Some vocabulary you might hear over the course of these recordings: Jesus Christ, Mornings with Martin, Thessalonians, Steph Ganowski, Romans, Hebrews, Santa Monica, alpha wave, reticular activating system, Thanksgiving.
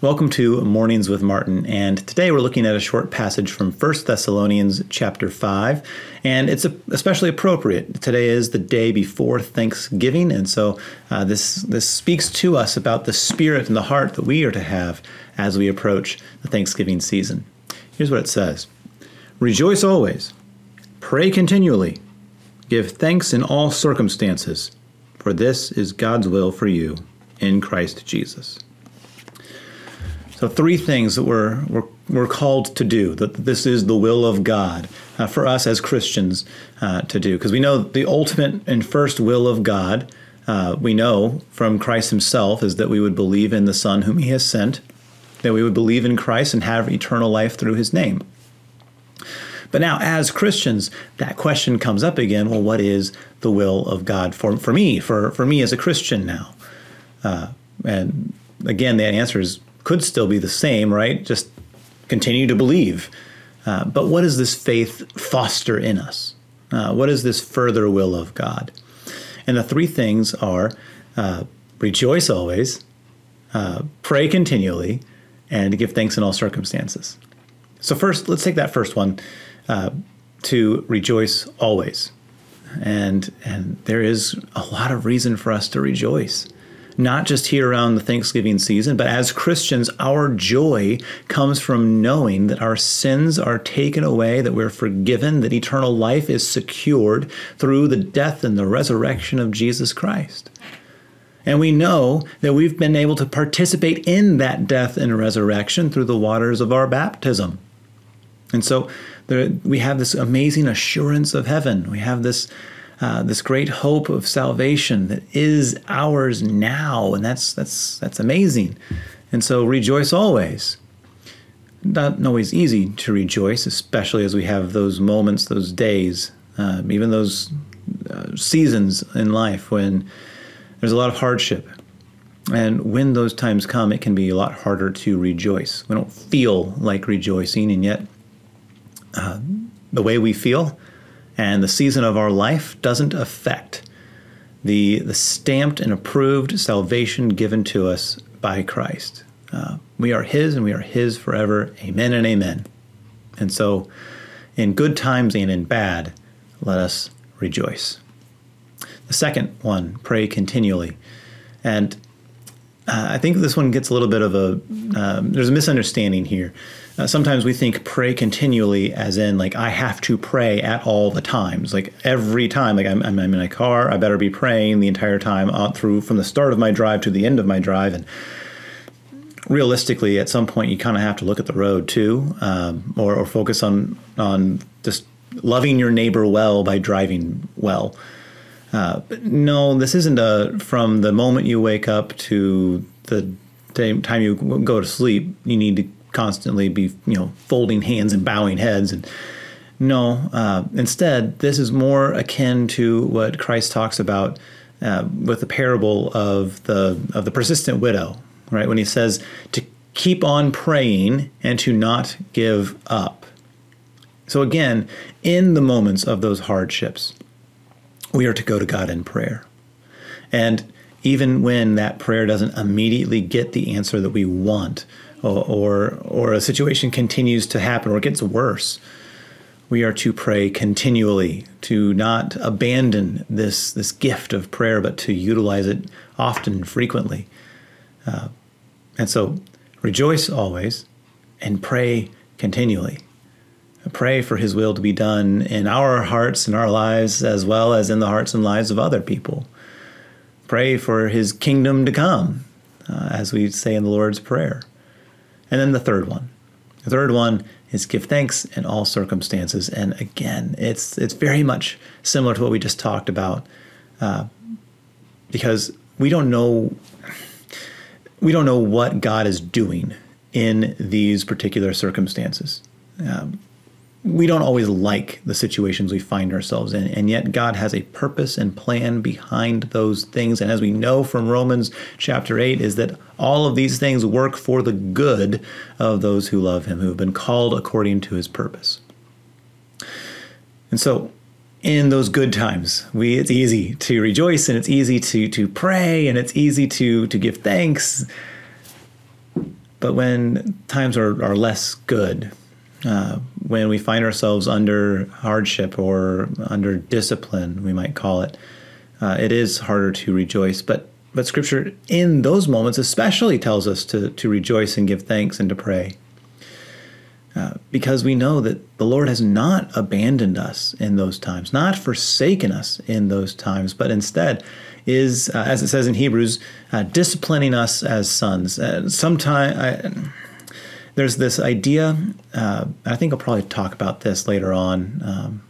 Welcome to Mornings with Martin, and today we're looking at a short passage from 1 Thessalonians chapter 5, and it's especially appropriate. Today is the day before Thanksgiving, and so this speaks to us about the spirit and the heart that we are to have as we approach the Thanksgiving season. Here's what it says. Rejoice always, pray continually, give thanks in all circumstances, for this is God's will for you in Christ Jesus. So three things that we're called to do, that this is the will of God for us as Christians to do. Because we know the ultimate and first will of God, we know from Christ himself, is that we would believe in the Son whom he has sent, that we would believe in Christ and have eternal life through his name. But now as Christians, that question comes up again, well, what is the will of God for me as a Christian now? And again, the answer is, could still be the same, right? Just continue to believe. But what does this faith foster in us? What is this further will of God? And the three things are rejoice always, pray continually, and give thanks in all circumstances. So first, let's take that first one, to rejoice always. And there is a lot of reason for us to rejoice. Not just here around the Thanksgiving season, but as Christians, our joy comes from knowing that our sins are taken away, that we're forgiven, that eternal life is secured through the death and the resurrection of Jesus Christ. And we know that we've been able to participate in that death and resurrection through the waters of our baptism. And so there, we have this amazing assurance of heaven. We have this great hope of salvation that is ours now, and that's amazing. And so rejoice always. Not always easy to rejoice, especially as we have those moments, those days, even those seasons in life when there's a lot of hardship. And when those times come, it can be a lot harder to rejoice. We don't feel like rejoicing, and yet the way we feel and the season of our life doesn't affect the stamped and approved salvation given to us by Christ. We are his, and we are his forever. Amen and amen. And so in good times and in bad, let us rejoice. The second one, pray continually. And I think this one gets a little bit of there's a misunderstanding here. Sometimes we think pray continually as in like I have to pray at all the times, like every time, like I'm in a car, I better be praying the entire time out through from the start of my drive to the end of my drive. And realistically, at some point, you kind of have to look at the road too, or focus on just loving your neighbor well by driving well. But no, this isn't from the moment you wake up to the time you go to sleep, you need to constantly be, folding hands and bowing heads. And no, instead, this is more akin to what Christ talks about with the parable of the persistent widow, right? When he says to keep on praying and to not give up. So again, in the moments of those hardships, we are to go to God in prayer. And even when that prayer doesn't immediately get the answer that we want, or a situation continues to happen or gets worse, we are to pray continually, to not abandon this gift of prayer, but to utilize it often and frequently. And so rejoice always and pray continually. Pray for his will to be done in our hearts and our lives, as well as in the hearts and lives of other people. Pray for his kingdom to come, as we say in the Lord's Prayer. And then the third one. The third one is give thanks in all circumstances. And again, it's very much similar to what we just talked about, because we don't know what God is doing in these particular circumstances. We don't always like the situations we find ourselves in, and yet God has a purpose and plan behind those things. And as we know from Romans chapter 8, is that all of these things work for the good of those who love him, who have been called according to his purpose. And so in those good times, it's easy to rejoice, and it's easy to pray, and it's easy to give thanks. But when times are less good, when we find ourselves under hardship or under discipline, we might call it, it is harder to rejoice. But Scripture in those moments especially tells us to rejoice and give thanks and to pray. Because we know that the Lord has not abandoned us in those times, not forsaken us in those times, but instead is, as it says in Hebrews, disciplining us as sons. Sometimes there's this idea, I think I'll probably talk about this later on,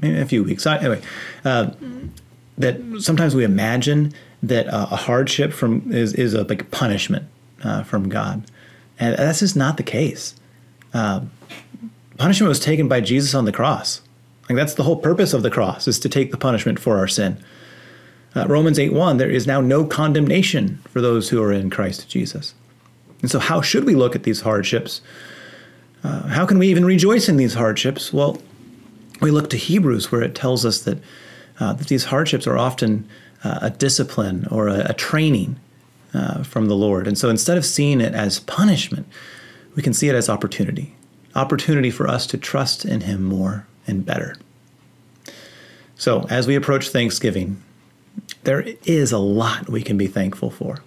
maybe in a few weeks. That sometimes we imagine that a hardship is a like punishment from God, and that's just not the case. Punishment was taken by Jesus on the cross. Like, that's the whole purpose of the cross, is to take the punishment for our sin. Romans 8:1, there is now no condemnation for those who are in Christ Jesus. And so how should we look at these hardships? How can we even rejoice in these hardships? Well, we look to Hebrews, where it tells us that, that these hardships are often a discipline or a training from the Lord. And so instead of seeing it as punishment, we can see it as opportunity for us to trust in Him more and better. So as we approach Thanksgiving, there is a lot we can be thankful for.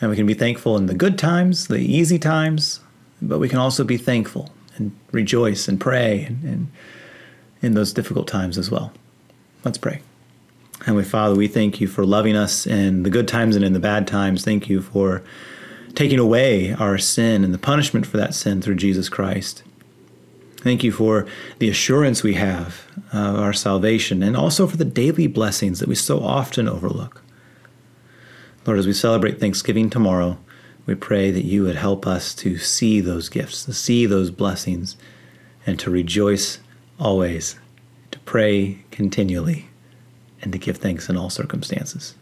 And we can be thankful in the good times, the easy times, but we can also be thankful and rejoice and pray and in those difficult times as well. Let's pray. Heavenly Father, we thank You for loving us in the good times and in the bad times. Thank You for taking away our sin and the punishment for that sin through Jesus Christ. Thank You for the assurance we have of our salvation, and also for the daily blessings that we so often overlook. Lord, as we celebrate Thanksgiving tomorrow, we pray that You would help us to see those gifts, to see those blessings, and to rejoice always, to pray continually, and to give thanks in all circumstances.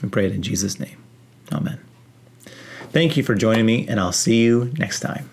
We pray it in Jesus' name. Amen. Thank you for joining me, and I'll see you next time.